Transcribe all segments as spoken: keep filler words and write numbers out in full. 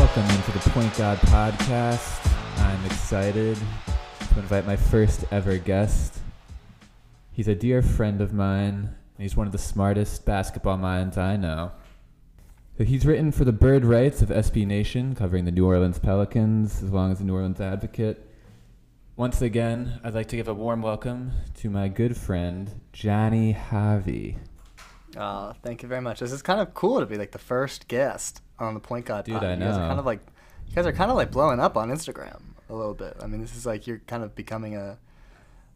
Welcome into the Point Guard Podcast. I'm excited to invite my first ever guest. He's a dear friend of mine, and he's one of the smartest basketball minds I know. So he's written for the Bird Rights of S B Nation, covering the New Orleans Pelicans, as well as the New Orleans Advocate. Once again, I'd like to give a warm welcome to my good friend, Johnny Havi. Oh, thank you very much. This is kind of cool to be like the first guest on the Point Guard. Dude, pod. I know. You guys are kind of like, you guys are kind of like blowing up on Instagram a little bit. I mean, this is like you're kind of becoming a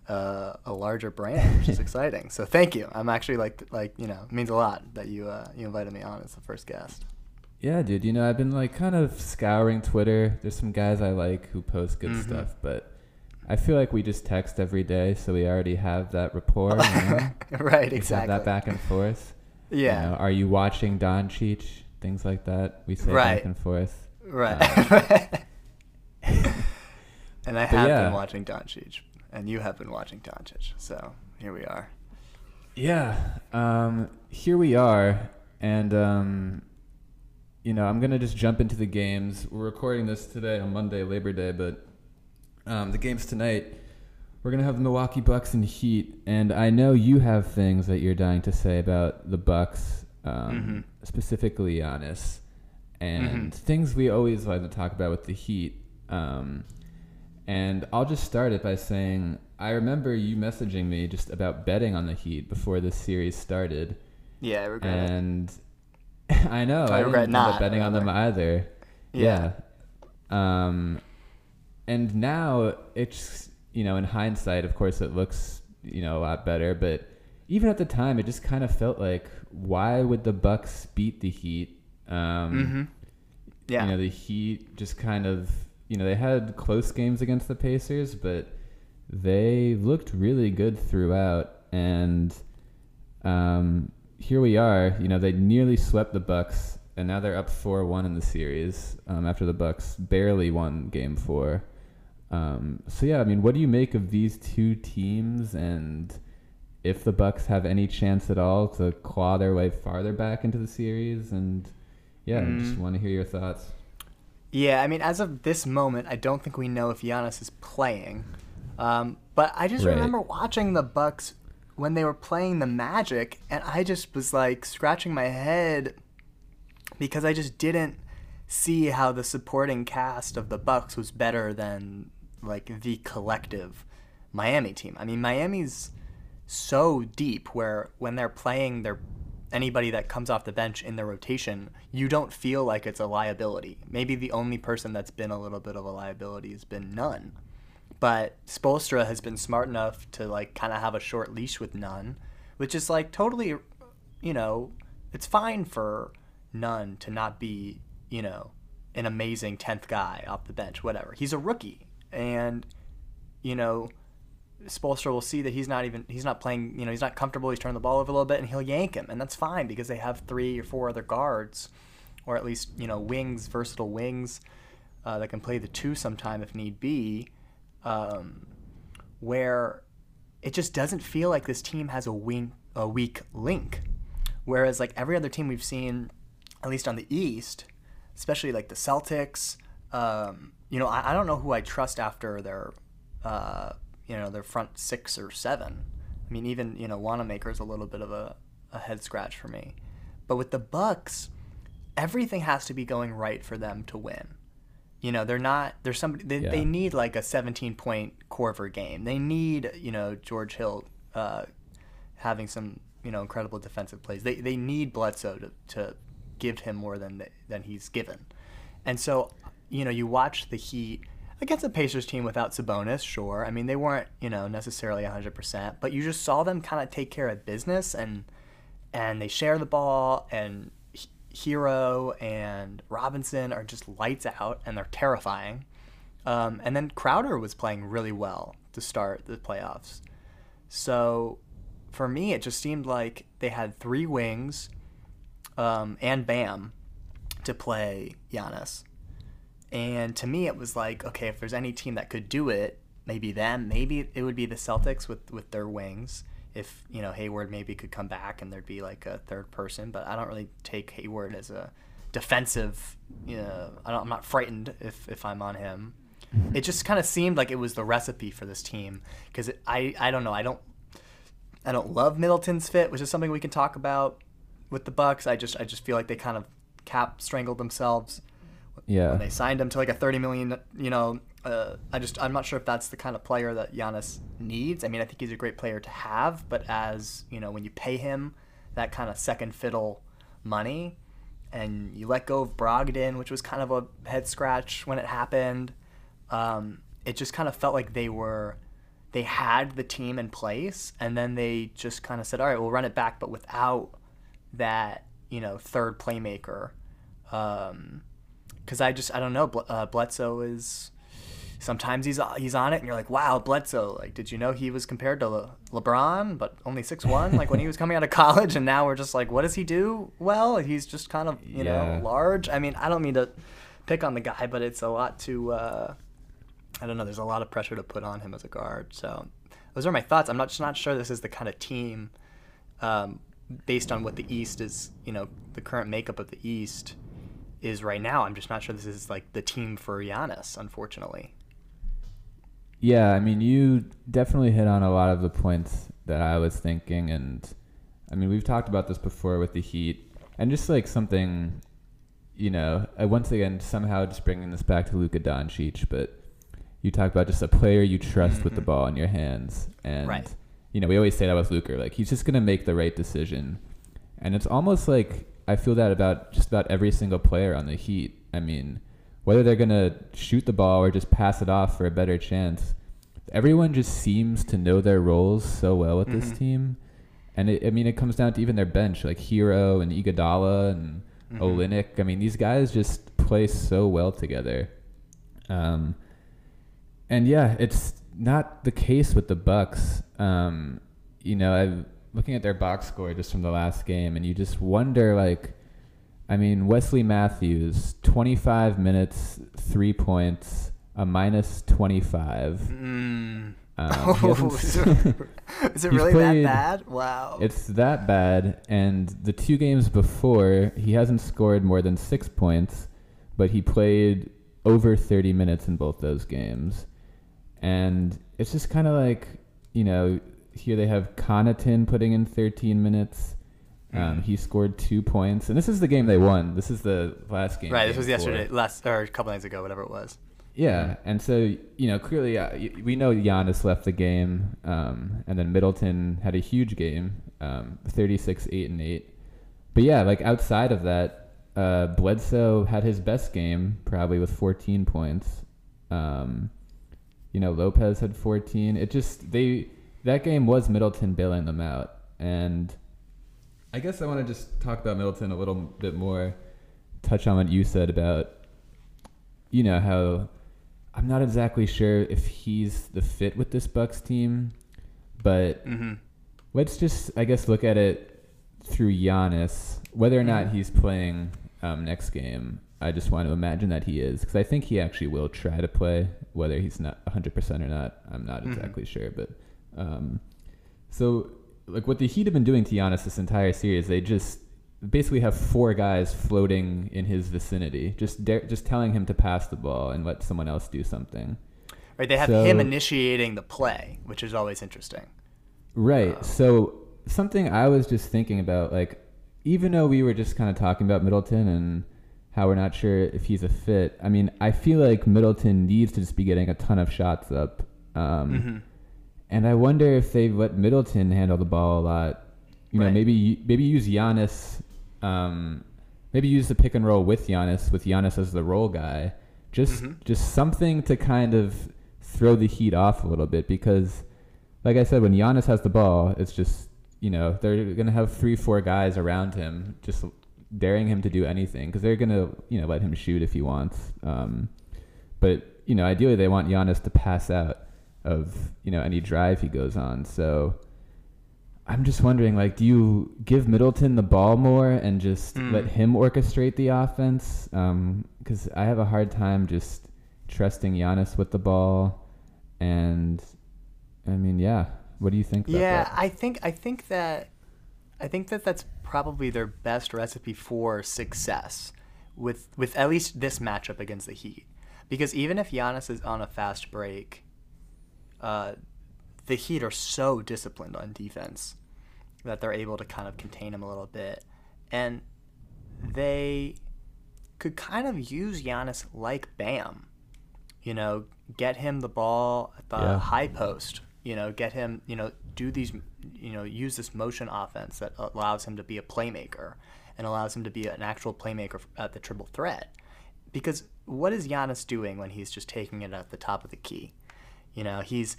a, a larger brand, which is exciting. So thank you. I'm actually like like you know, it means a lot that you uh, you invited me on as the first guest. Yeah, dude. You know, I've been like kind of scouring Twitter. There's some guys I like who post good mm-hmm. stuff, but I feel like we just text every day, so we already have that rapport. You know? Right, we exactly. Have that back and forth. Yeah. You know, are you watching Doncic? Things like that. We say right. back and forth. Right. Um, and I have yeah. been watching Doncic, and you have been watching Doncic, so here we are. Yeah, um, here we are, and um, you know, I'm gonna just jump into the games. We're recording this today on Monday, Labor Day, but. Um, the games tonight, we're going to have the Milwaukee Bucks and Heat, and I know you have things that you're dying to say about the Bucks, um, mm-hmm. specifically Giannis, and mm-hmm. things we always like to talk about with the Heat. Um, and I'll just start it by saying, I remember you messaging me just about betting on the Heat before this series started. Yeah, I regret it. And I know, I, I regret didn't end up betting on them either. Yeah. yeah. Um... And now it's, you know, in hindsight, of course, it looks, you know, a lot better. But even at the time, it just kind of felt like, why would the Bucks beat the Heat? Um, mm-hmm. Yeah. You know, the Heat just kind of, you know, they had close games against the Pacers, but they looked really good throughout. And um, here we are, you know, they nearly swept the Bucks, and now they're up four one in the series um, after the Bucks barely won game four. Um, so, yeah, I mean, what do you make of these two teams, and if the Bucks have any chance at all to claw their way farther back into the series? And, yeah, mm. I just want to hear your thoughts. Yeah, I mean, as of this moment, I don't think we know if Giannis is playing. Um, but I just right. remember watching the Bucks when they were playing the Magic, and I just was, like, scratching my head because I just didn't see how the supporting cast of the Bucks was better than, like, the collective Miami team. I mean, Miami's so deep where when they're playing their anybody that comes off the bench in their rotation, you don't feel like it's a liability. Maybe the only person that's been a little bit of a liability has been Nunn. But Spoelstra has been smart enough to, like, kind of have a short leash with Nunn, which is, like, totally, you know, it's fine for Nunn to not be, you know, an amazing tenth guy off the bench, whatever. He's a rookie, and, you know, Spoelstra will see that he's not even, he's not playing, you know, he's not comfortable, he's turned the ball over a little bit, and he'll yank him, and that's fine because they have three or four other guards, or at least, you know, wings, versatile wings uh, that can play the two sometime if need be, um, where it just doesn't feel like this team has a, wing, a weak link, whereas, like, every other team we've seen, at least on the East, especially like the Celtics, um, you know, I, I don't know who I trust after their, uh, you know, their front six or seven. I mean, even, you know, Wanamaker's a little bit of a, a head scratch for me. But with the Bucks, everything has to be going right for them to win. You know, they're not, they're somebody, they, yeah. they need like a seventeen point Corver game. They need, you know, George Hill uh, having some, you know, incredible defensive plays. They they need Bledsoe to, to give him more than the, than he's given. And so, you know, you watch the Heat against the Pacers team without Sabonis, sure. I mean, they weren't, you know, necessarily one hundred percent, but you just saw them kind of take care of business, and and they share the ball, and Hero and Robinson are just lights out, and they're terrifying. Um, and then Crowder was playing really well to start the playoffs. So for me, it just seemed like they had three wings, Um, and Bam to play Giannis. And to me, it was like, okay, if there's any team that could do it, maybe them. Maybe it would be the Celtics with, with their wings. If, you know, Hayward maybe could come back and there'd be like a third person, but I don't really take Hayward as a defensive. You know, I don't, I'm not frightened if, if I'm on him. It just kind of seemed like it was the recipe for this team because I, I don't know. I don't I don't love Middleton's fit, which is something we can talk about with the Bucks. I just I just feel like they kind of cap strangled themselves. Yeah. When they signed him to like a thirty million, you know, uh, I just I'm not sure if that's the kind of player that Giannis needs. I mean, I think he's a great player to have, but as you know, when you pay him that kind of second fiddle money, and you let go of Brogdon, which was kind of a head scratch when it happened. Um, it just kind of felt like they were, they had the team in place, and then they just kind of said, all right, we'll run it back, but without that, you know, third playmaker. Um, cause I just, I don't know, uh, Bledsoe is, sometimes he's, he's on it and you're like, wow, Bledsoe, like, did you know he was compared to Le- LeBron, but only six one, like when he was coming out of college, and now we're just like, what does he do? Well, he's just kind of, you yeah. know, large. I mean, I don't mean to pick on the guy, but it's a lot to, uh, I don't know. There's a lot of pressure to put on him as a guard. So those are my thoughts. I'm not just not sure this is the kind of team, um, based on what the East is, you know, the current makeup of the East is right now. I'm just not sure this is like the team for Giannis, unfortunately. Yeah, I mean, you definitely hit on a lot of the points that I was thinking. And I mean, we've talked about this before with the Heat and just like something, you know, once again, somehow just bringing this back to Luka Doncic, but you talk about just a player you trust mm-hmm. with the ball in your hands. And, right. you know, we always say that with Luka. Like, he's just going to make the right decision. And it's almost like I feel that about just about every single player on the Heat. I mean, whether they're going to shoot the ball or just pass it off for a better chance, everyone just seems to know their roles so well with mm-hmm. this team. And, it, I mean, it comes down to even their bench, like Hero and Iguodala and mm-hmm. Olynyk. I mean, these guys just play so well together. Um And yeah, it's not the case with the Bucks. Um, you know, I'm looking at their box score just from the last game, and you just wonder, like, I mean, Wesley Matthews, twenty-five minutes, three points, a minus twenty-five. Mm. Um, oh, is it, is it really played, that bad? Wow. It's that bad. And the two games before, he hasn't scored more than six points, but he played over thirty minutes in both those games. And it's just kind of like, you know, here they have Connaughton putting in thirteen minutes. Um, he scored two points. And this is the game they won. This is the last game. Right, this was yesterday, last or a couple nights ago, whatever it was. Yeah, and so, you know, clearly uh, we know Giannis left the game. Um, and then Middleton had a huge game, um, thirty-six, eight, and eight. But yeah, like outside of that, uh, Bledsoe had his best game, probably with fourteen points. Um You know, Lopez had fourteen. It just, they, that game was Middleton bailing them out. And I guess I want to just talk about Middleton a little bit more, touch on what you said about, you know, how I'm not exactly sure if he's the fit with this Bucks team, but mm-hmm. let's just, I guess, look at it through Giannis, whether or not he's playing um, next game. I just want to imagine that he is, because I think he actually will try to play, whether he's not one hundred percent or not. I'm not exactly mm-hmm. sure. But um, so like what the Heat have been doing to Giannis this entire series, they just basically have four guys floating in his vicinity, just de- just telling him to pass the ball and let someone else do something. Right. They have so, him initiating the play, which is always interesting. Right. Um, so something I was just thinking about, like, even though we were just kind of talking about Middleton and how we're not sure if he's a fit. I mean, I feel like Middleton needs to just be getting a ton of shots up. Um, mm-hmm. And I wonder if they let Middleton handle the ball a lot. You right. know, maybe maybe use Giannis, um, maybe use the pick and roll with Giannis, with Giannis as the roll guy. Just, mm-hmm. just something to kind of throw the Heat off a little bit, because, like I said, when Giannis has the ball, it's just, you know, they're going to have three, four guys around him just daring him to do anything, because they're going to, you know, let him shoot if he wants. Um, but, you know, ideally they want Giannis to pass out of, you know, any drive he goes on. So I'm just wondering, like, do you give Middleton the ball more and just mm. let him orchestrate the offense? Um, because I have a hard time just trusting Giannis with the ball. And, I mean, yeah. What do you think about yeah, that? Yeah, I think, I think that I think that that's probably their best recipe for success, with with at least this matchup against the Heat. Because even if Giannis is on a fast break, uh, the Heat are so disciplined on defense that they're able to kind of contain him a little bit. And they could kind of use Giannis like Bam. You know, get him the ball at the yeah. high post. You know, get him, you know, do these, you know, use this motion offense that allows him to be a playmaker and allows him to be an actual playmaker at the triple threat. Because what is Giannis doing when he's just taking it at the top of the key? You know, he's,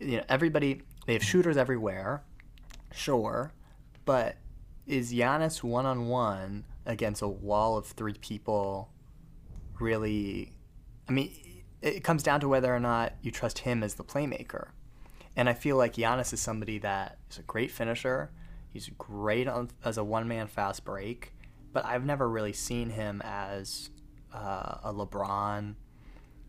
you know, everybody, they have shooters everywhere, sure, but is Giannis one-on-one against a wall of three people really, I mean, it comes down to whether or not you trust him as the playmaker. And I feel like Giannis is somebody that is a great finisher. He's great on, as a one-man fast break, but I've never really seen him as uh, a LeBron,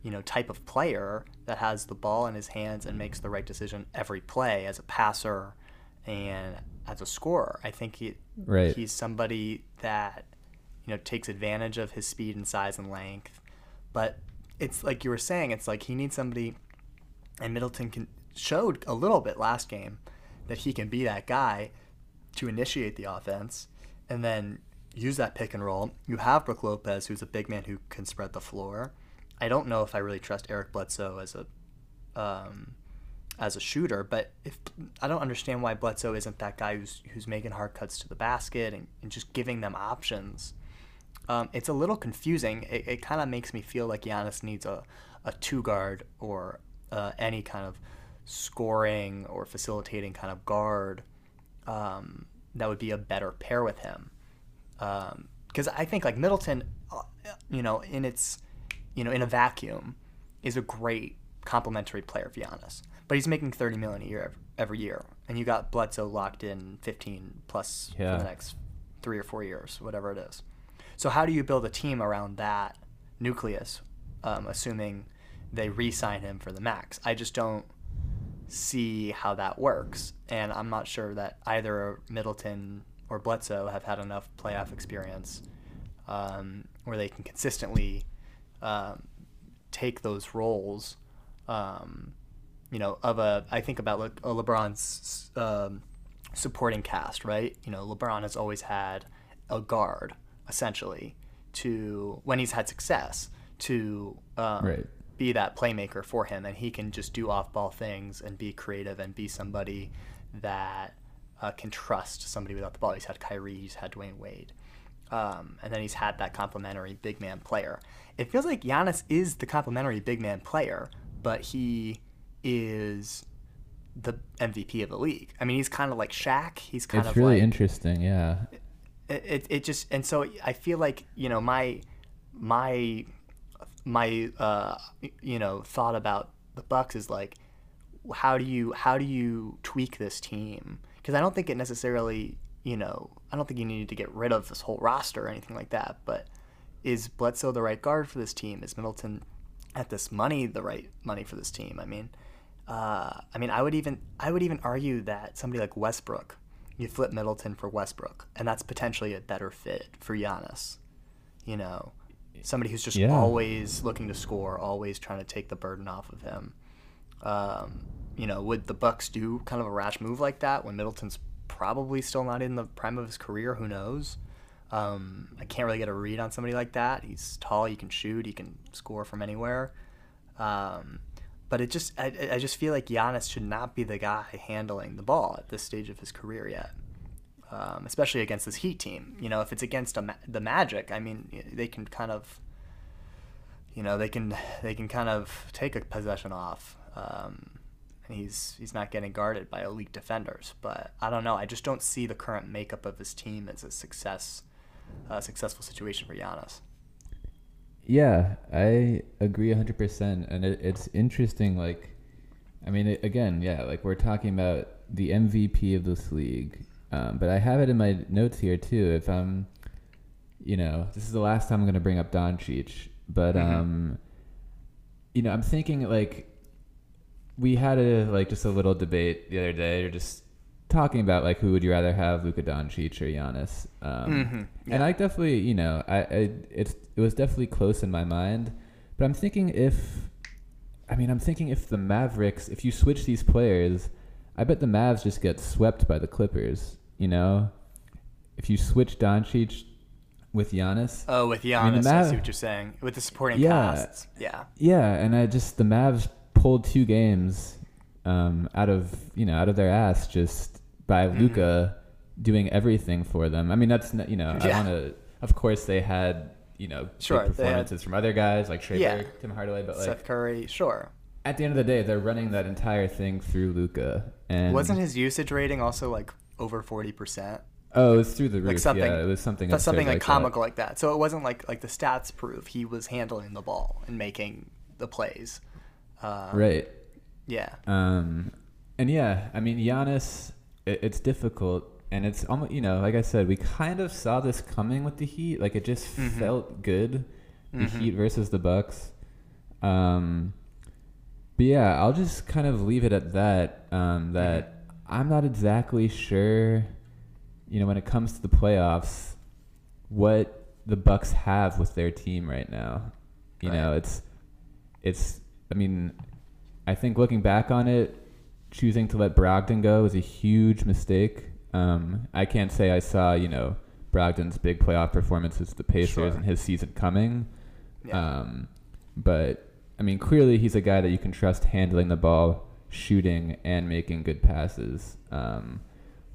you know, type of player that has the ball in his hands and makes the right decision every play as a passer and as a scorer. I think he right. he's somebody that, you know, takes advantage of his speed and size and length. But it's like you were saying, it's like he needs somebody, and Middleton can. Showed a little bit last game that he can be that guy to initiate the offense and then use that pick and roll. You have Brook Lopez, who's a big man who can spread the floor. I don't know if I really trust Eric Bledsoe as a um, as a shooter, but if I don't understand why Bledsoe isn't that guy who's who's making hard cuts to the basket and, and just giving them options. Um, it's a little confusing. It, it kind of makes me feel like Giannis needs a, a two guard or uh, any kind of scoring or facilitating kind of guard um, that would be a better pair with him. Because um, I think like Middleton, you know, in its, you know, in a vacuum, is a great complementary player for Giannis. But he's making thirty million dollars a year every, every year, and you got Bledsoe locked in fifteen plus yeah. for the next three or four years, whatever it is. So how do you build a team around that nucleus, um, assuming they re-sign him for the max? I just don't. See how that works, and I'm not sure that either Middleton or Bledsoe have had enough playoff experience um, where they can consistently um, take those roles. Um, you know, of a I think about Le- LeBron's um, supporting cast, right? You know, LeBron has always had a guard essentially to when he's had success to um, right. be that playmaker for him, and he can just do off-ball things and be creative and be somebody that uh, can trust somebody without the ball. He's had Kyrie, he's had Dwayne Wade, um, and then he's had that complementary big man player. It feels like Giannis is the complementary big man player, but he is the M V P of the league. I mean, he's kind of like Shaq. He's kind it's of really like, interesting, yeah. It, it it just and so I feel like you know my my. My, uh, you know, thought about the Bucks is like, how do you how do you tweak this team? Because I don't think it necessarily, you know, I don't think you need to get rid of this whole roster or anything like that. But is Bledsoe the right guard for this team? Is Middleton at this money the right money for this team? I mean, uh, I mean, I would even I would even argue that somebody like Westbrook, you flip Middleton for Westbrook, and that's potentially a better fit for Giannis, you know. Somebody who's just yeah. always looking to score, always trying to take the burden off of him. Um, you know, would the Bucks do kind of a rash move like that when Middleton's probably still not in the prime of his career? Who knows? Um, I can't really get a read on somebody like that. He's tall, he can shoot, he can score from anywhere. Um, but it just, I, I just feel like Giannis should not be the guy handling the ball at this stage of his career yet. Um, especially against this Heat team. You know, if it's against a ma- the Magic, I mean, they can kind of, you know, they can they can kind of take a possession off, um, and he's he's not getting guarded by elite defenders. But I don't know. I just don't see the current makeup of his team as a success, uh, successful situation for Giannis. Yeah, I agree one hundred percent, and it, it's interesting. Like, I mean, it, again, yeah, like we're talking about the M V P of this league. Um, but I have it in my notes here too. If I'm, you know, this is the last time I'm going to bring up Doncic, but mm-hmm. um, you know, I'm thinking like we had a like just a little debate the other day, or just talking about, like, who would you rather have, Luka Doncic or Giannis? Um, mm-hmm. yeah. And I definitely, you know, I, I it's it was definitely close in my mind. But I'm thinking if, I mean, I'm thinking if the Mavericks, if you switch these players, I bet the Mavs just get swept by the Clippers, you know? If you switch Doncic with Giannis. Oh, with Giannis, I, mean, Mav- I see what you're saying. With the supporting yeah, casts. Yeah. Yeah, and I just, the Mavs pulled two games um, out of, you know, out of their ass just by mm-hmm. Luka doing everything for them. I mean, that's, not, you know, yeah. I want to, of course they had, you know, sure, big performances had, from other guys like Schroeder, yeah. Tim Hardaway, but like Seth Curry, sure. At the end of the day, they're running that entire thing through Luka. And wasn't his usage rating also like over forty percent? Oh, it was through the roof. Like something, yeah, it was something. But something like, like comical that. like that. So it wasn't like like the stats prove he was handling the ball and making the plays. Um, right. Yeah. Um, and yeah, I mean Giannis, it, it's difficult. And it's almost, you know, like I said, we kind of saw this coming with the Heat. Like, it just mm-hmm. felt good, the mm-hmm. Heat versus the Bucks. Um, but, yeah, I'll just kind of leave it at that, um, that I'm not exactly sure, you know, when it comes to the playoffs, what the Bucks have with their team right now. You right. know, it's, it's, I mean, I think looking back on it, choosing to let Brogdon go was a huge mistake. Um, I can't say I saw, you know, Brogdon's big playoff performance with the Pacers sure. and his season coming. Yeah. Um, but, I mean, clearly he's a guy that you can trust handling the ball, shooting, and making good passes, um,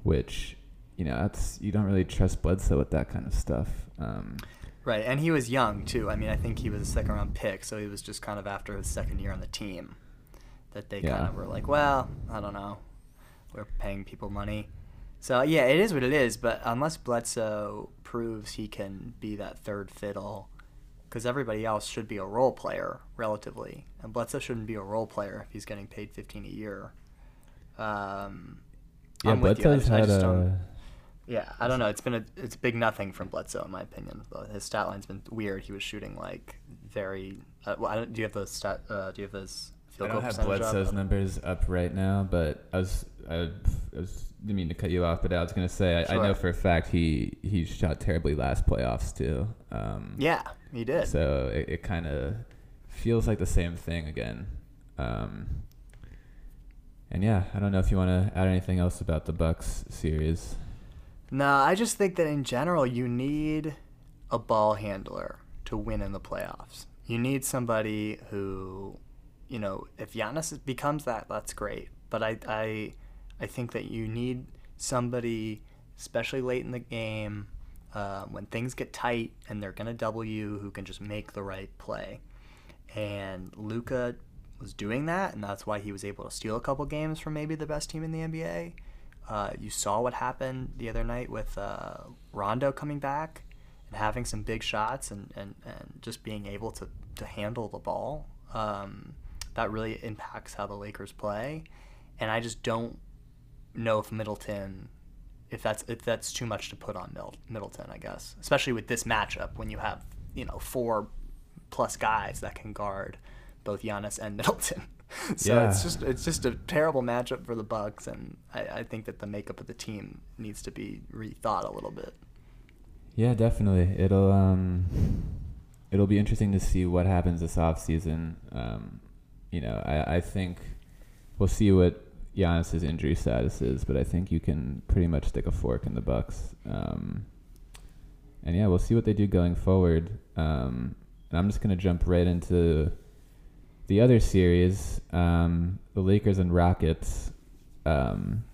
which, you know, that's, you don't really trust Bledsoe with that kind of stuff. Um, right, and he was young, too. I mean, I think he was a second-round pick, so he was just kind of after his second year on the team that they yeah. kind of were like, well, I don't know, we're paying people money. So, yeah, it is what it is, but unless Bledsoe proves he can be that third fiddle, because everybody else should be a role player, relatively, and Bledsoe shouldn't be a role player if he's getting paid fifteen a year. Um, yeah, I'm with Bledsoe's you. I just, had I just a... Yeah, I don't know. It's been a it's a big nothing from Bledsoe, in my opinion. His stat line's been weird. He was shooting, like, very... Uh, well, I don't, do you have those stat... Uh, do you have those field goal percentage? I don't have Bledsoe's up? numbers up right now, but I was... I, I was didn't mean to cut you off, but I was going to say, I, sure. I know for a fact he, he shot terribly last playoffs, too. Um, yeah, he did. So it, it kind of feels like the same thing again. Um, and, yeah, I don't know if you want to add anything else about the Bucks series. No, I just think that in general you need a ball handler to win in the playoffs. You need somebody who, you know, if Giannis becomes that, that's great. But I... I I think that you need somebody, especially late in the game, uh, when things get tight and they're going to double you, who can just make the right play. And Luka was doing that, and that's why he was able to steal a couple games from maybe the best team in the N B A. Uh, you saw what happened the other night with uh, Rondo coming back and having some big shots and, and, and just being able to, to handle the ball. Um, that really impacts how the Lakers play. And I just don't know if Middleton, if that's if that's too much to put on Mil- Middleton, I guess, especially with this matchup when you have, you know, four plus guys that can guard both Giannis and Middleton. So yeah. it's just it's just a terrible matchup for the Bucks, and I, I think that the makeup of the team needs to be rethought a little bit. Yeah, definitely. It'll um, it'll be interesting to see what happens this offseason. Um, you know, I, I think we'll see what Giannis's injury status is, but I think you can pretty much stick a fork in the Bucks. Um, and yeah, we'll see what they do going forward. Um, and I'm just going to jump right into the other series, um, the Lakers and Rockets. Um,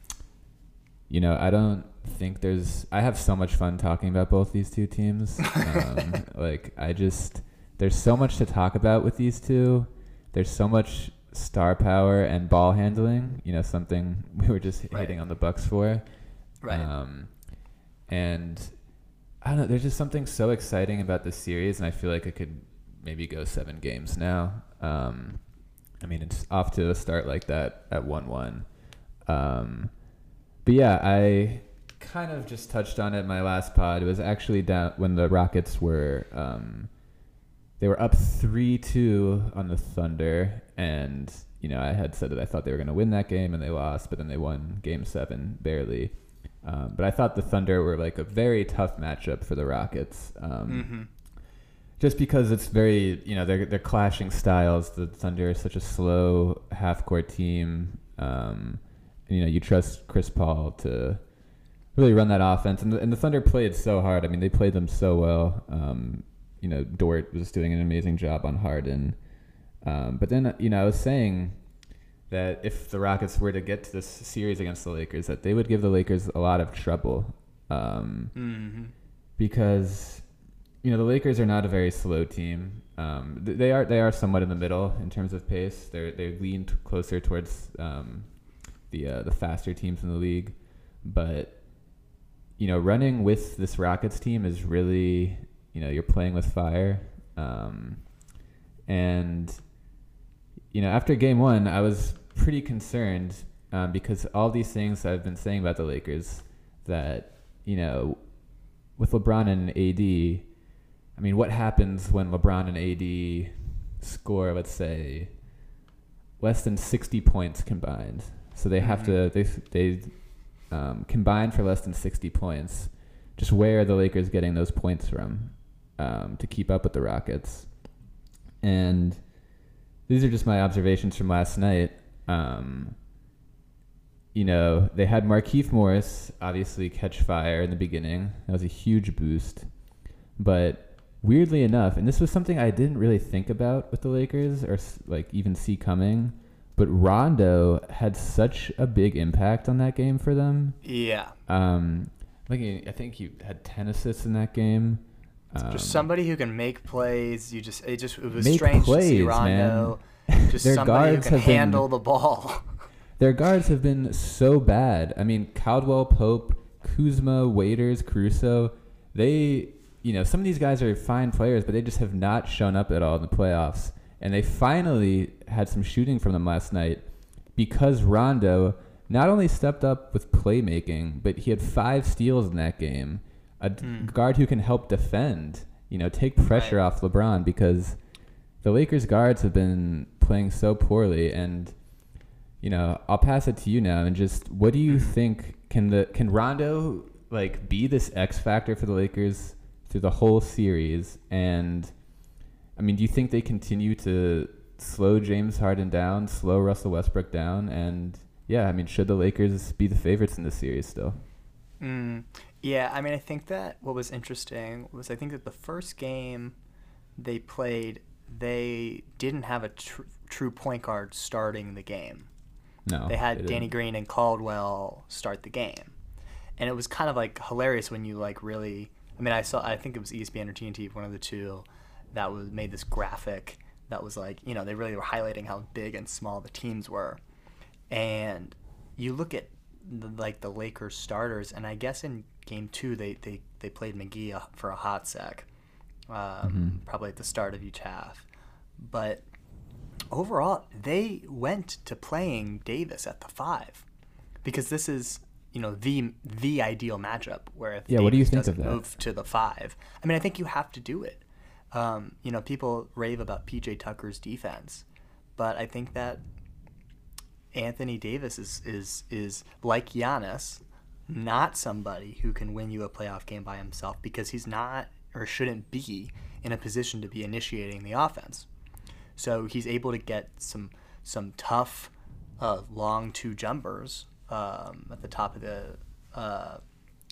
you know, I don't think there's... I have so much fun talking about both these two teams. Um, like, I just... There's so much to talk about with these two. There's so much... star power and ball handling, you know, something we were just right. hitting on the Bucks for. Right. Um, and I don't know, there's just something so exciting about this series, and I feel like it could maybe go seven games now. Um, I mean, it's off to a start like that at one one. Um, but yeah, I kind of just touched on it in my last pod. It was actually down when the Rockets were... Um, They were up three two on the Thunder, and you know, I had said that I thought they were going to win that game, and they lost, but then they won game seven barely. Um, but I thought the Thunder were like a very tough matchup for the Rockets. Um, mm-hmm. Just because it's very, you know, they're, they're clashing styles. The Thunder is such a slow half-court team. Um, and, you know, you trust Chris Paul to really run that offense. And the, and the Thunder played so hard. I mean, they played them so well. Um, you know, Dort was doing an amazing job on Harden. Um, but then, you know, I was saying that if the Rockets were to get to this series against the Lakers, that they would give the Lakers a lot of trouble. Um, mm-hmm. Because, you know, the Lakers are not a very slow team. Um, they are they are somewhat in the middle in terms of pace. They're, they lean t- closer towards um, the uh, the faster teams in the league. But, you know, running with this Rockets team is really, you know, you're playing with fire. Um, and... You know, after game one, I was pretty concerned um, because all these things I've been saying about the Lakers that, you know, with LeBron and A D, I mean, what happens when LeBron and A D score, let's say, less than sixty points combined? So they have mm-hmm. to, they they um, combine for less than sixty points. Just where are the Lakers getting those points from um, to keep up with the Rockets? And these are just my observations from last night. Um, you know, they had Markieff Morris obviously catch fire in the beginning. That was a huge boost. But weirdly enough, and this was something I didn't really think about with the Lakers or like even see coming, but Rondo had such a big impact on that game for them. Yeah. Um, I think he had ten assists in that game. Um, just somebody who can make plays. You just it just it was strange plays, to see Rondo. Man. Just somebody who can handle been, the ball. Their guards have been so bad. I mean, Caldwell Pope, Kuzma, Waiters, Caruso. They, you know, some of these guys are fine players, but they just have not shown up at all in the playoffs. And they finally had some shooting from them last night because Rondo not only stepped up with playmaking, but he had five steals in that game. A mm. guard who can help defend, you know, take pressure right. off LeBron, because the Lakers guards have been playing so poorly. And, you know, I'll pass it to you now. And just, what do you mm. think? Can the can Rondo like be this X factor for the Lakers through the whole series? And I mean, do you think they continue to slow James Harden down, slow Russell Westbrook down? And yeah, I mean, should the Lakers be the favorites in this series still? Mm. Yeah, I mean, I think that what was interesting was I think that the first game they played, they didn't have a tr- true point guard starting the game. No, they had they Danny Green and Caldwell start the game, and it was kind of like hilarious when you like really. I mean, I saw. I think it was E S P N or T N T, one of the two, that was made this graphic that was like, you know, they really were highlighting how big and small the teams were, and you look at the, like the Lakers starters, and I guess in game two they, they, they played McGee for a hot sec, um, mm-hmm. probably at the start of each half. But overall, they went to playing Davis at the five, because this is, you know, the the ideal matchup where if yeah, Davis what do you think doesn't of that? Move to the five. I mean, I think you have to do it. Um, you know, people rave about P J Tucker's defense, but I think that Anthony Davis is, is is like Giannis, not somebody who can win you a playoff game by himself, because he's not or shouldn't be in a position to be initiating the offense. So he's able to get some some tough uh, long two jumpers um, at the top of the uh,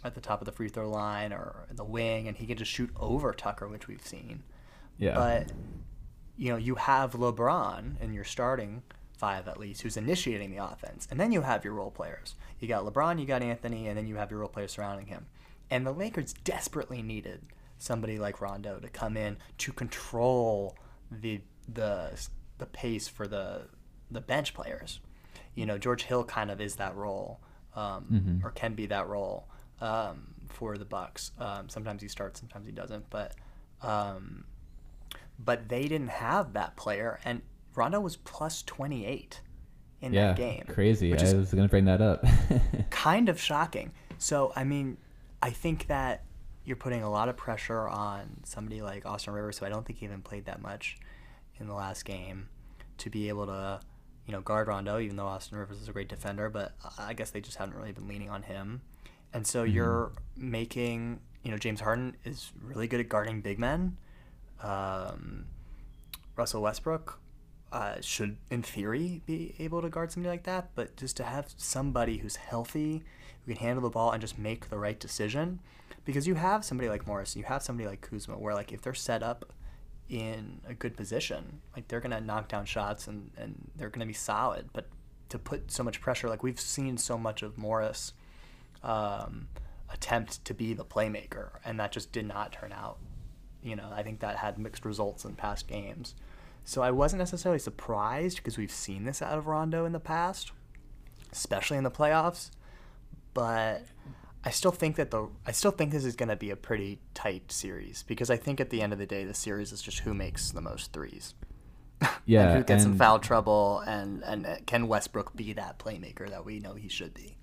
at the top of the free throw line or the wing, and he can just shoot over Tucker, which we've seen. Yeah. But you know, you have LeBron and you're starting five at least, who's initiating the offense. And then you have your role players. You got LeBron, you got Anthony, and then you have your role players surrounding him. And the Lakers desperately needed somebody like Rondo to come in to control the the the pace for the the bench players. You know, George Hill kind of is that role, um, mm-hmm. or can be that role um, for the Bucks. Um, sometimes he starts, sometimes he doesn't. But um, but they didn't have that player, and Rondo was plus twenty-eight in yeah, that game. Crazy. I was going to bring that up. Kind of shocking. So, I mean, I think that you're putting a lot of pressure on somebody like Austin Rivers, who I don't think he even played that much in the last game, to be able to, you know, guard Rondo, even though Austin Rivers is a great defender, but I guess they just haven't really been leaning on him. And so mm-hmm. you're making, you know, James Harden is really good at guarding big men. Um, Russell Westbrook uh, should, in theory, be able to guard somebody like that, but just to have somebody who's healthy, who can handle the ball and just make the right decision, because you have somebody like Morris, you have somebody like Kuzma, where, like, if they're set up in a good position, like, they're going to knock down shots and, and they're going to be solid. But to put so much pressure, like, we've seen so much of Morris um, attempt to be the playmaker, and that just did not turn out. You know, I think that had mixed results in past games. So I wasn't necessarily surprised, because we've seen this out of Rondo in the past, especially in the playoffs. But I still think that the I still think this is going to be a pretty tight series, because I think at the end of the day, the series is just who makes the most threes. Yeah, and who gets and in foul trouble, and, and can Westbrook be that playmaker that we know he should be?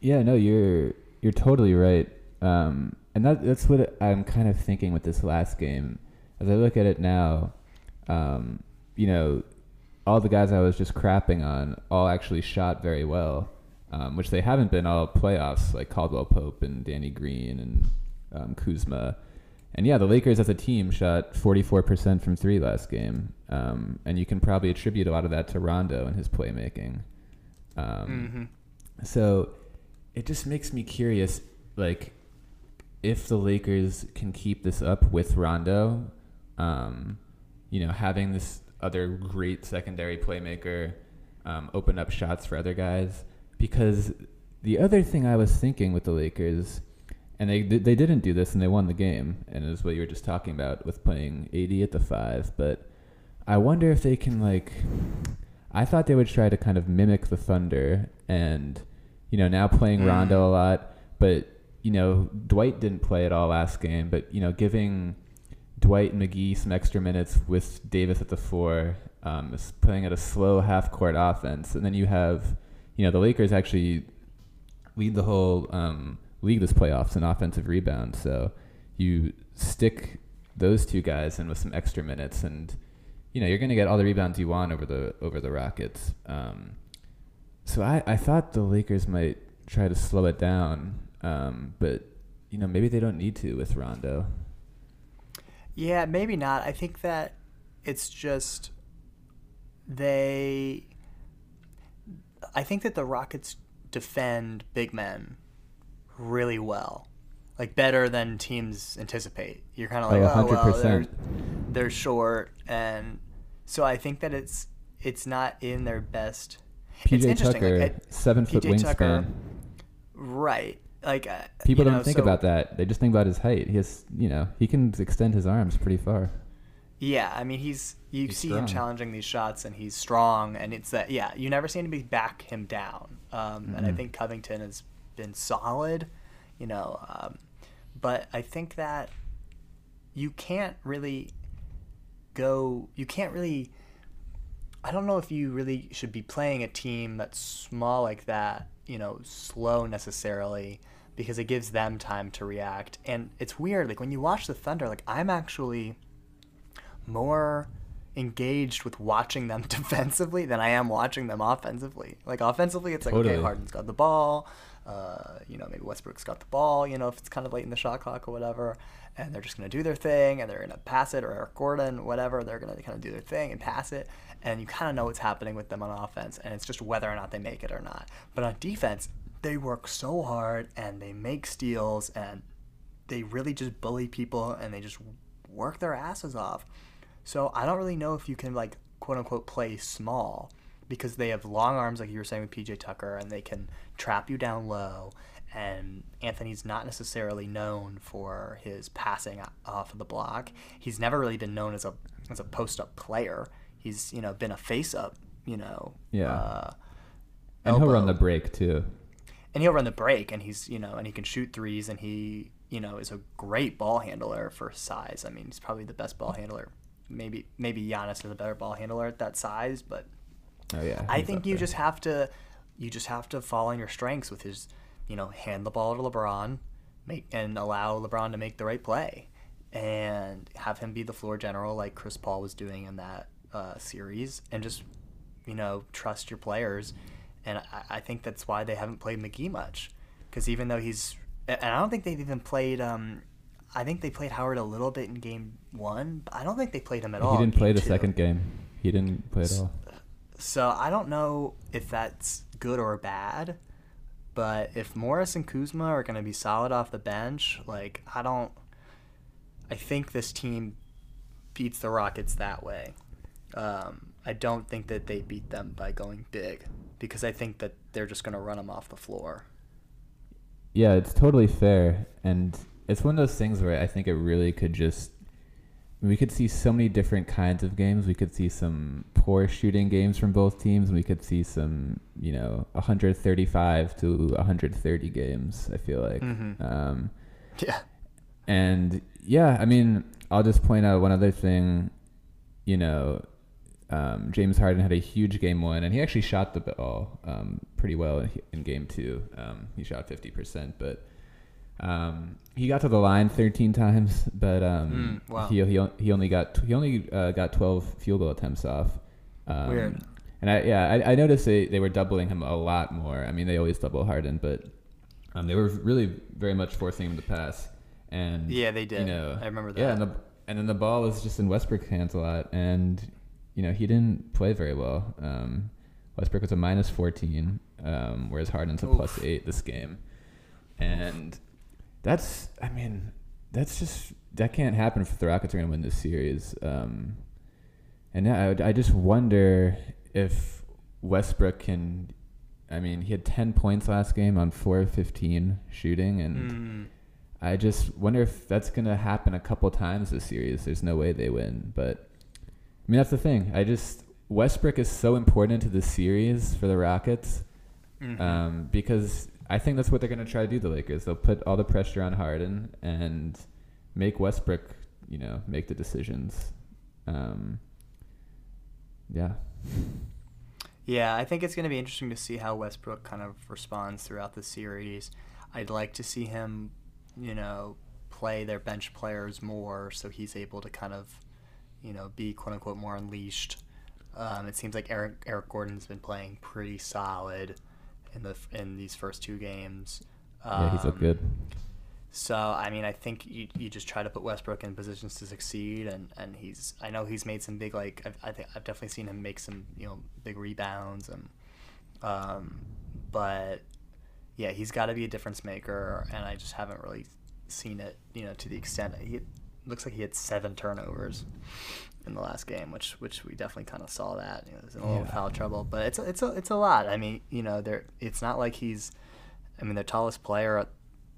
Yeah, no, you're you're totally right. Um, and that, that's what I'm kind of thinking with this last game. As I look at it now, um, you know, all the guys I was just crapping on all actually shot very well, um, which they haven't been all playoffs, like Caldwell Pope and Danny Green and um, Kuzma. And yeah, the Lakers as a team shot forty-four percent from three last game. Um, and you can probably attribute a lot of that to Rondo and his playmaking. Um, mm-hmm. So it just makes me curious, like, if the Lakers can keep this up with Rondo, um, you know, having this other great secondary playmaker um, open up shots for other guys. Because the other thing I was thinking with the Lakers, and they they didn't do this and they won the game, and it was what you were just talking about with playing A D at the five, but I wonder if they can, like, I thought they would try to kind of mimic the Thunder and, you know, now playing mm. Rondo a lot, but, you know, Dwight didn't play at all last game, but, you know, giving Dwight and McGee some extra minutes with Davis at the four, um, playing at a slow half-court offense. And then you have, you know, the Lakers actually lead the whole um, league this playoffs in offensive rebound. So you stick those two guys in with some extra minutes, and, you know, you're going to get all the rebounds you want over the over the Rockets. Um, so I, I thought the Lakers might try to slow it down. Um, but, you know, maybe they don't need to with Rondo. Yeah, maybe not. I think that it's just they – I think that the Rockets defend big men really well, like better than teams anticipate. You're kind of like, oh, one hundred percent. oh well, they're, they're short. And so I think that it's it's not in their best – P J it's interesting. Tucker, like, I, seven-foot wingspan. Tucker, right. Like, uh, people don't know, think so, about that. They just think about his height. He has, you know, he can extend his arms pretty far. Yeah, I mean, he's you he's see strong. him challenging these shots, and he's strong, and it's that. Yeah, you never see anybody back him down. Um, mm-hmm. And I think Covington has been solid, you know. Um, but I think that you can't really go. You can't really. I don't know if you really should be playing a team that's small like that, you know, slow necessarily, because it gives them time to react. And it's weird, like, when you watch the Thunder, like, I'm actually more engaged with watching them defensively than I am watching them offensively. Like, offensively, it's like, totally. Okay, Harden's got the ball, uh, you know, maybe Westbrook's got the ball, you know, if it's kind of late in the shot clock or whatever, and they're just going to do their thing, and they're going to pass it, or Eric Gordon, whatever, they're going to kind of do their thing and pass it, and you kind of know what's happening with them on offense, and it's just whether or not they make it or not. But on defense, they work so hard, and they make steals, and they really just bully people, and they just work their asses off. So I don't really know if you can, like, quote-unquote play small, because they have long arms, like you were saying with P J Tucker, and they can trap you down low, and Anthony's not necessarily known for his passing off of the block. He's never really been known as a as a post-up player. He's, you know, been a face-up, you know. Yeah. Uh, and elbow. He'll run the break, too. And he'll run the break, and he's, you know, and he can shoot threes, and he, you know, is a great ball handler for his size. I mean, he's probably the best ball handler. Maybe maybe Giannis is a better ball handler at that size, but oh, yeah, I think you there. just have to you just have to fall on your strengths with his, you know, hand the ball to LeBron, make and allow LeBron to make the right play, and have him be the floor general like Chris Paul was doing in that Uh, series, and just you know, trust your players. And I, I think that's why they haven't played McGee much. Because even though he's – and I don't think they've even played um, – I think they played Howard a little bit in game one. But I don't think they played him at all. He didn't play the second game. He didn't play at all. So I don't know if that's good or bad. But if Morris and Kuzma are going to be solid off the bench, like, I don't – I think this team beats the Rockets that way. Um, I don't think that they beat them by going big because I think that they're just going to run them off the floor. Yeah, it's totally fair. And it's one of those things where I think it really could just – we could see so many different kinds of games. We could see some poor shooting games from both teams. We could see some, you know, one thirty-five to one thirty games, I feel like. Mm-hmm. Um, yeah. And, yeah, I mean, I'll just point out one other thing. You know, um, James Harden had a huge game one, and he actually shot the ball um, pretty well in, in game two. Um, he shot fifty percent, but um, he got to the line thirteen times, but um, mm, wow. he, he he only got he only uh, got twelve field goal attempts off. Um, Weird. And I, yeah, I, I noticed they, they were doubling him a lot more. I mean, they always double Harden, but um, they were really very much forcing him to pass. And yeah, they did. You know, I remember that. Yeah, and the, And then the ball was just in Westbrook's hands a lot. And, you know, he didn't play very well. Um, Westbrook was a minus fourteen, um, whereas Harden's a Oof. plus eight this game. And that's, I mean, that's just, that can't happen if the Rockets are going to win this series. Um, and I, I just wonder if Westbrook can, I mean, he had ten points last game on four of fifteen shooting. And mm. I just wonder if that's going to happen a couple times this series. There's no way they win. But, I mean, that's the thing. I just – Westbrook is so important to this series for the Rockets mm-hmm. um, because I think that's what they're going to try to do, the Lakers. They'll put all the pressure on Harden and make Westbrook, you know, make the decisions. Um, yeah. Yeah, I think it's going to be interesting to see how Westbrook kind of responds throughout the series. I'd like to see him – you know, play their bench players more so he's able to kind of, you know, be quote-unquote more unleashed. Um, it seems like Eric Eric Gordon's been playing pretty solid in the in these first two games. Um, yeah, he's looked good. So, I mean, I think you you just try to put Westbrook in positions to succeed, and, and he's – I know he's made some big, like – I think I've definitely seen him make some, you know, big rebounds. and um, But – yeah, he's got to be a difference maker, and I just haven't really seen it, you know, to the extent. He looks like he had seven turnovers in the last game, which which we definitely kind of saw that. You know, he was in a little yeah. foul trouble, but it's a, it's a, it's a lot. I mean, you know, they're it's not like he's. I mean, the tallest player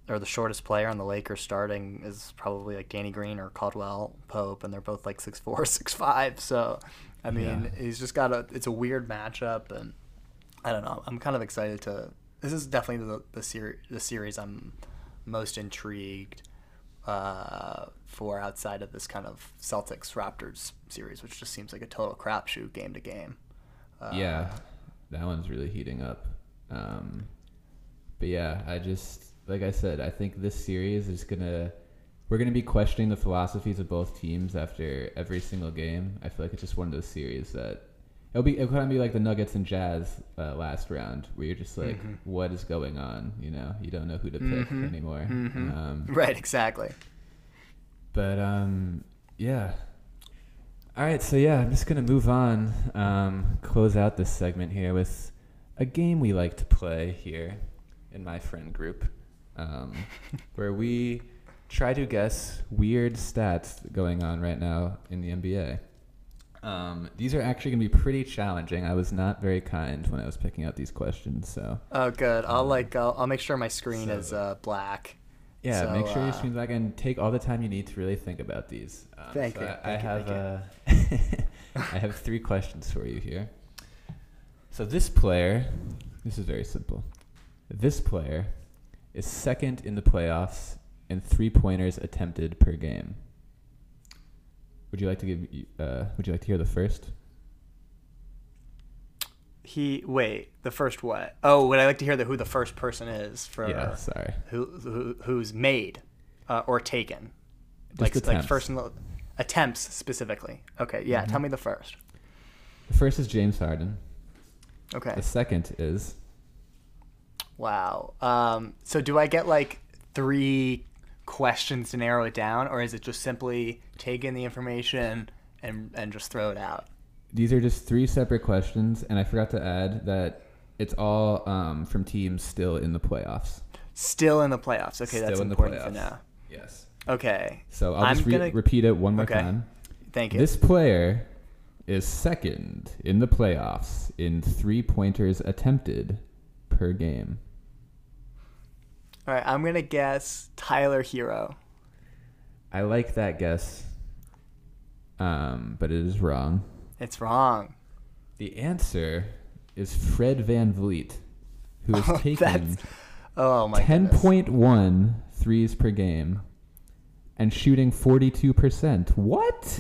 or the shortest player on the Lakers starting is probably like Danny Green or Caldwell Pope, and they're both like six four, six five. So, I mean, yeah. he's just got a. It's a weird matchup, and I don't know. I'm kind of excited to. This is definitely the the, ser- the series I'm most intrigued uh, for outside of this kind of Celtics-Raptors series, which just seems like a total crapshoot game to game. Uh, yeah, that one's really heating up. Um, but yeah, I just, like I said, I think this series is going to, we're going to be questioning the philosophies of both teams after every single game. I feel like it's just one of those series that, It'll be it'll kind of be like the Nuggets and Jazz uh, last round, where you're just like, mm-hmm. what is going on? You know, you don't know who to pick mm-hmm. anymore. Mm-hmm. Um, right, exactly. But um, yeah. All right, so yeah, I'm just gonna move on, um, close out this segment here with a game we like to play here in my friend group, um, where we try to guess weird stats going on right now in the N B A. Um, these are actually going to be pretty challenging. I was not very kind when I was picking out these questions, so. Oh, good. I'll um, like I'll, I'll make sure my screen so, is uh, black. Yeah, so, make sure uh, your screen's black and take all the time you need to really think about these. Um, thank so you. I, thank I you, have thank uh, you. I have three questions for you here. So this player, this is very simple. This player is second in the playoffs in three pointers attempted per game. Would you like to give? Uh, would you like to hear the first? He wait the first what? Oh, would I like to hear the who the first person is for? Yeah, sorry. Who, who who's made uh, or taken? Just like attempts. Like first in the, attempts specifically. Okay, yeah. Mm-hmm. Tell me the first. The first is James Harden. Okay. The second is. Wow. Um, so do I get like three questions to narrow it down, or is it just simply take in the information and and just throw it out? These are just three separate questions, and I forgot to add that it's all um, from teams still in the playoffs. Still in the playoffs. Okay, that's important to know. Yes. Okay. So I'll just re- gonna... repeat it one more okay. time. Thank you. This player is second in the playoffs in three-pointers attempted per game. All right, I'm going to guess Tyler Hero. I like that guess, um, but it is wrong. It's wrong. The answer is Fred VanVleet, who is oh, taking oh my ten point one threes per game and shooting forty-two percent. What?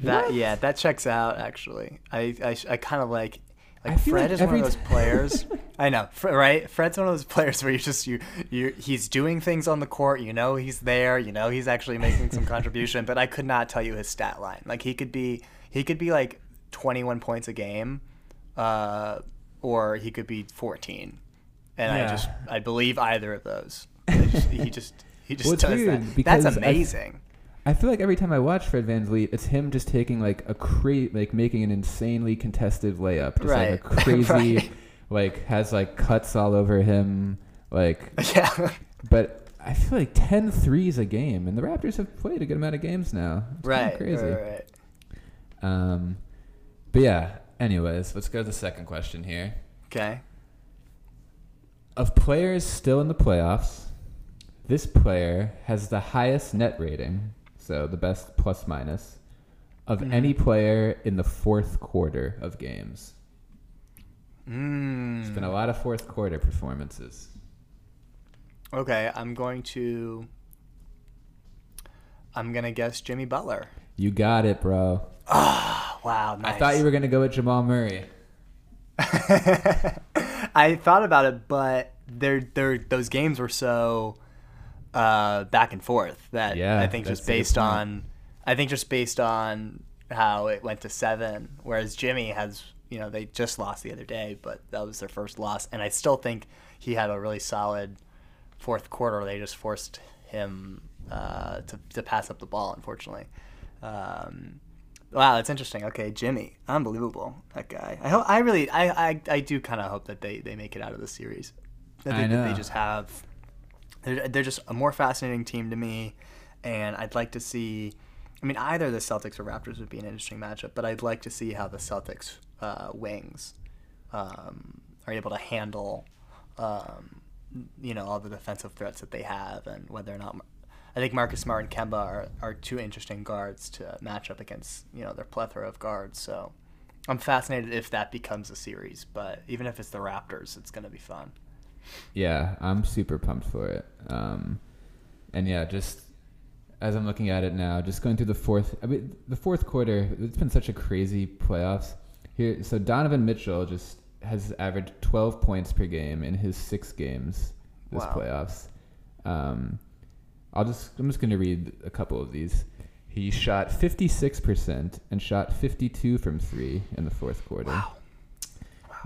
That what? Yeah, that checks out, actually. I I, I kind of like... Like Fred like is one of those players. I know, right? Fred's one of those players where you just you you he's doing things on the court. You know he's there. You know he's actually making some contribution. But I could not tell you his stat line. Like he could be he could be like twenty-one points a game, uh, or he could be fourteen. And yeah. I just I believe either of those. Just, he just he just well, does that. That's amazing. I, I feel like every time I watch Fred VanVleet, it's him just taking like a cra- like making an insanely contested layup, just right. like a crazy, right. like has like cuts all over him, like yeah. But I feel like ten threes a game, and the Raptors have played a good amount of games now. It's right, kind of crazy. Right, right. Um, but yeah. Anyways, let's go to the second question here. Okay. Of players still in the playoffs, this player has the highest net rating. So the best plus minus of mm. any player in the fourth quarter of games. Mm. It's been a lot of fourth quarter performances. Okay, I'm going to. I'm going to guess Jimmy Butler. You got it, bro. Oh, wow. Nice. I thought you were going to go with Jamal Murray. I thought about it, but they're, they're, those games were so. Uh, back and forth that yeah, I think just based on I think just based on how it went to seven, whereas Jimmy has, you know, they just lost the other day, but that was their first loss, and I still think he had a really solid fourth quarter. They just forced him uh, to, to pass up the ball, unfortunately. Um, wow, that's interesting. Okay, Jimmy, unbelievable, that guy. I hope I really I, I, I do kind of hope that they, they make it out of the series. I think I know. That they just have They're just a more fascinating team to me, and I'd like to see – I mean, either the Celtics or Raptors would be an interesting matchup, but I'd like to see how the Celtics uh, wings um, are able to handle, um, you know, all the defensive threats that they have, and whether or not – I think Marcus Smart and Kemba are, are two interesting guards to match up against, you know, their plethora of guards. So I'm fascinated if that becomes a series, but even if it's the Raptors, it's going to be fun. Yeah, I'm super pumped for it. Um, and yeah, just as I'm looking at it now, just going through the fourth, I mean, the fourth quarter, it's been such a crazy playoffs here. So Donovan Mitchell just has averaged twelve points per game in his six games this wow. playoffs. Um, I'll just, I'm just going to read a couple of these. He shot fifty-six percent and shot fifty-two from three in the fourth quarter. Wow.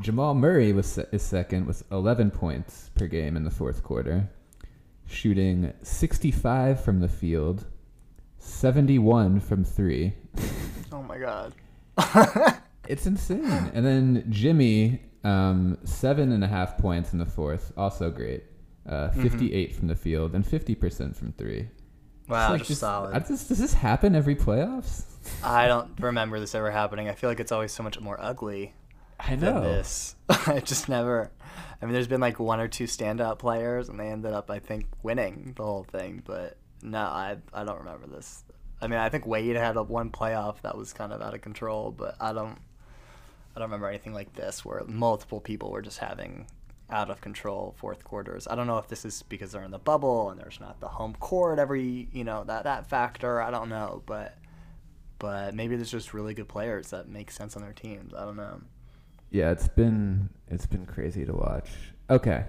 Jamal Murray was is second with eleven points per game in the fourth quarter, shooting sixty-five from the field, seventy-one from three. Oh my God. It's insane. And then Jimmy, um, seven and a half points in the fourth, also great. Uh, fifty-eight mm-hmm. from the field and fifty percent from three. Wow, like just just, solid. I just, does this happen every playoffs? I don't remember this ever happening. I feel like it's always so much more ugly. I know. This. I just never. I mean, there's been like one or two standout players, and they ended up, I think, winning the whole thing. But no, I I don't remember this. I mean, I think Wade had a one playoff that was kind of out of control, but I don't. I don't remember anything like this where multiple people were just having out of control fourth quarters. I don't know if this is because they're in the bubble and there's not the home court every, you know, that that factor. I don't know, but but maybe there's just really good players that make sense on their teams. I don't know. Yeah, it's been it's been crazy to watch. Okay,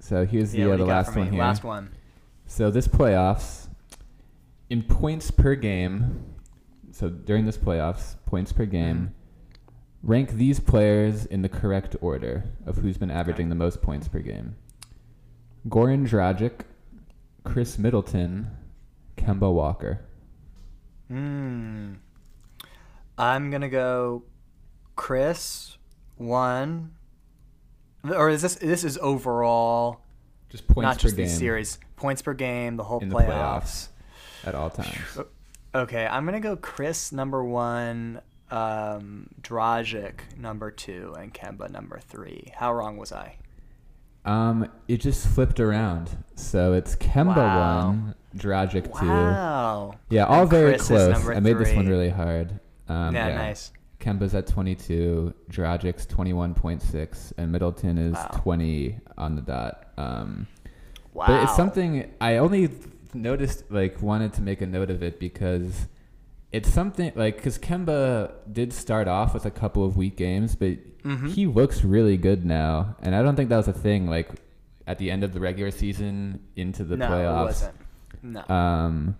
so here's the, yeah, uh, the last one here. Last one. So this playoffs, in points per game, so during this playoffs, points per game, Rank these players in the correct order of who's been averaging the most points per game. Goran Dragic, Chris Middleton, Kemba Walker. Hmm. I'm going to go Chris, one. Or is this this is overall, just points not per just game. These series. Points per game, the whole in playoffs. The playoffs. At all times. Okay, I'm going to go Chris number one. Um, Dragic number two and Kemba number three. How wrong was I? Um, it just flipped around. So it's Kemba wow. one, Dragic wow. two. Wow. Yeah, all and very Chris close. I made three. This one really hard. Um, yeah, yeah, nice. Kemba's at twenty-two, Dragic's twenty-one point six, and Middleton is wow. twenty on the dot. Um, wow. But it's something I only noticed, like, wanted to make a note of it because. It's something like because Kemba did start off with a couple of weak games, but mm-hmm. he looks really good now. And I don't think that was a thing like at the end of the regular season into the no, playoffs. No, it wasn't. No. Um,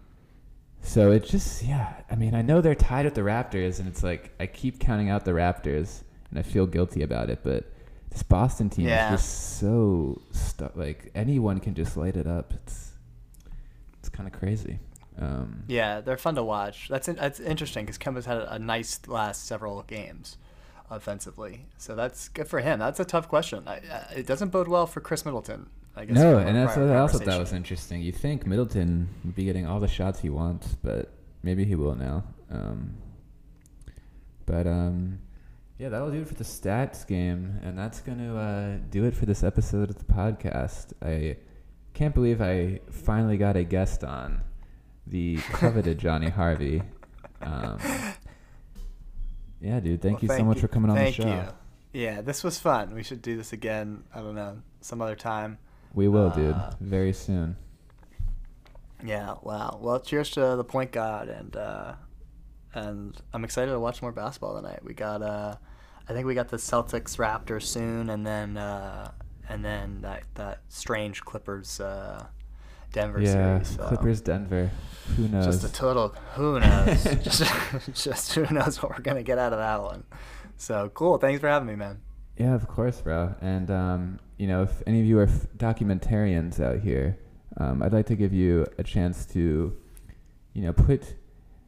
so it just, yeah. I mean, I know they're tied with the Raptors, and it's like I keep counting out the Raptors, and I feel guilty about it. But this Boston team yeah. is just so stu- like anyone can just light it up. It's it's kind of crazy. Um, yeah, they're fun to watch. That's in, that's interesting because Kemba's had a, a nice last several games offensively. So that's good for him. That's a tough question. I, I, it doesn't bode well for Chris Middleton, I guess. No, and that's what I also thought was interesting. You'd think Middleton would be getting all the shots he wants, but maybe he will now. Um, but, um, yeah, that'll do it for the stats game, and that's going to uh, do it for this episode of the podcast. I can't believe I finally got a guest on. The coveted Johnny Havi. Um, yeah, dude. Thank well, you thank so much you. for coming thank on the show. You. Yeah, this was fun. We should do this again. I don't know, some other time. We will, uh, dude. Very soon. Yeah. Wow. Well, cheers to the Point Guard, and uh, and I'm excited to watch more basketball tonight. We got. Uh, I think we got the Celtics Raptors soon, and then uh, and then that that strange Clippers. Uh, Denver yeah, series. So. Clippers, Denver. Who knows? Just a total. Who knows? just, just who knows what we're gonna get out of that one. So cool. Thanks for having me, man. Yeah, of course, bro. And um, you know, if any of you are f- documentarians out here, um, I'd like to give you a chance to, you know, put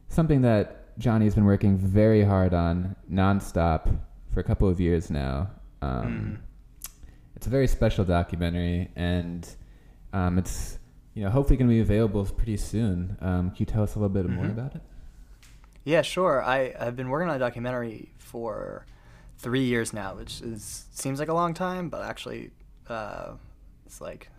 something that Johnny's been working very hard on nonstop for a couple of years now. Um, mm. It's a very special documentary, and um, it's. You know, hopefully going to be available pretty soon. Um, can you tell us a little bit mm-hmm. more about it? Yeah, sure. I, I've been working on a documentary for three years now, which is seems like a long time, but actually uh, it's like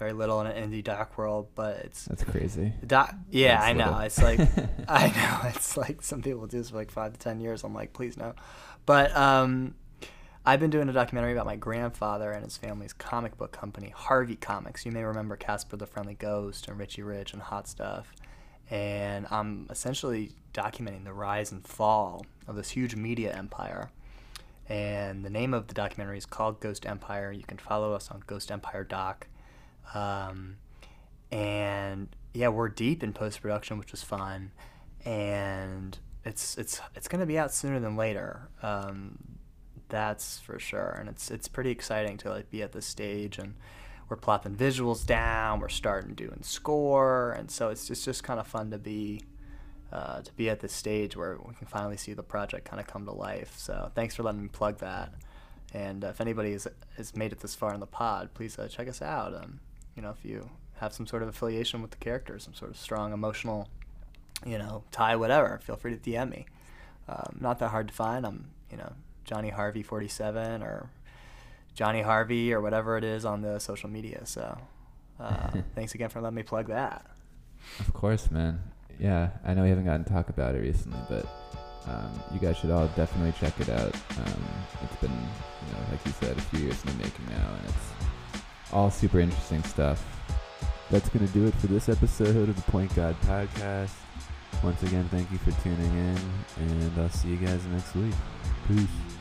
very little in an indie doc world. But it's That's crazy. Doc, yeah, That's I know. Little. It's like, I know. It's like some people do this for like five to ten years. I'm like, please no. But um, I've been doing a documentary about my grandfather and his family's comic book company, Harvey Comics. You may remember Casper the Friendly Ghost and Richie Rich and Hot Stuff. And I'm essentially documenting the rise and fall of this huge media empire. And the name of the documentary is called Ghost Empire. You can follow us on Ghost Empire Doc. Um, and, yeah, we're deep in post-production, which was fun. And it's it's it's going to be out sooner than later. Um That's for sure, and it's it's pretty exciting to like be at this stage, and we're plopping visuals down, we're starting doing score, and so it's just, just kind of fun to be uh, to be at this stage where we can finally see the project kind of come to life. So thanks for letting me plug that. And uh, if anybody has, has made it this far in the pod, please uh, check us out. Um, you know, if you have some sort of affiliation with the characters, some sort of strong emotional, you know, tie, whatever, feel free to D M me. Um, not that hard to find. I'm you know. Johnny Havi forty-seven or Johnny Havi or whatever it is on the social media. So uh, thanks again for letting me plug that. Of course, man. Yeah, I know we haven't gotten to talk about it recently, but um, you guys should all definitely check it out. Um, it's been, you know, like you said, a few years in the making now, and it's all super interesting stuff. That's going to do it for this episode of the Point Guard Podcast. Once again, thank you for tuning in, and I'll see you guys next week. Peace.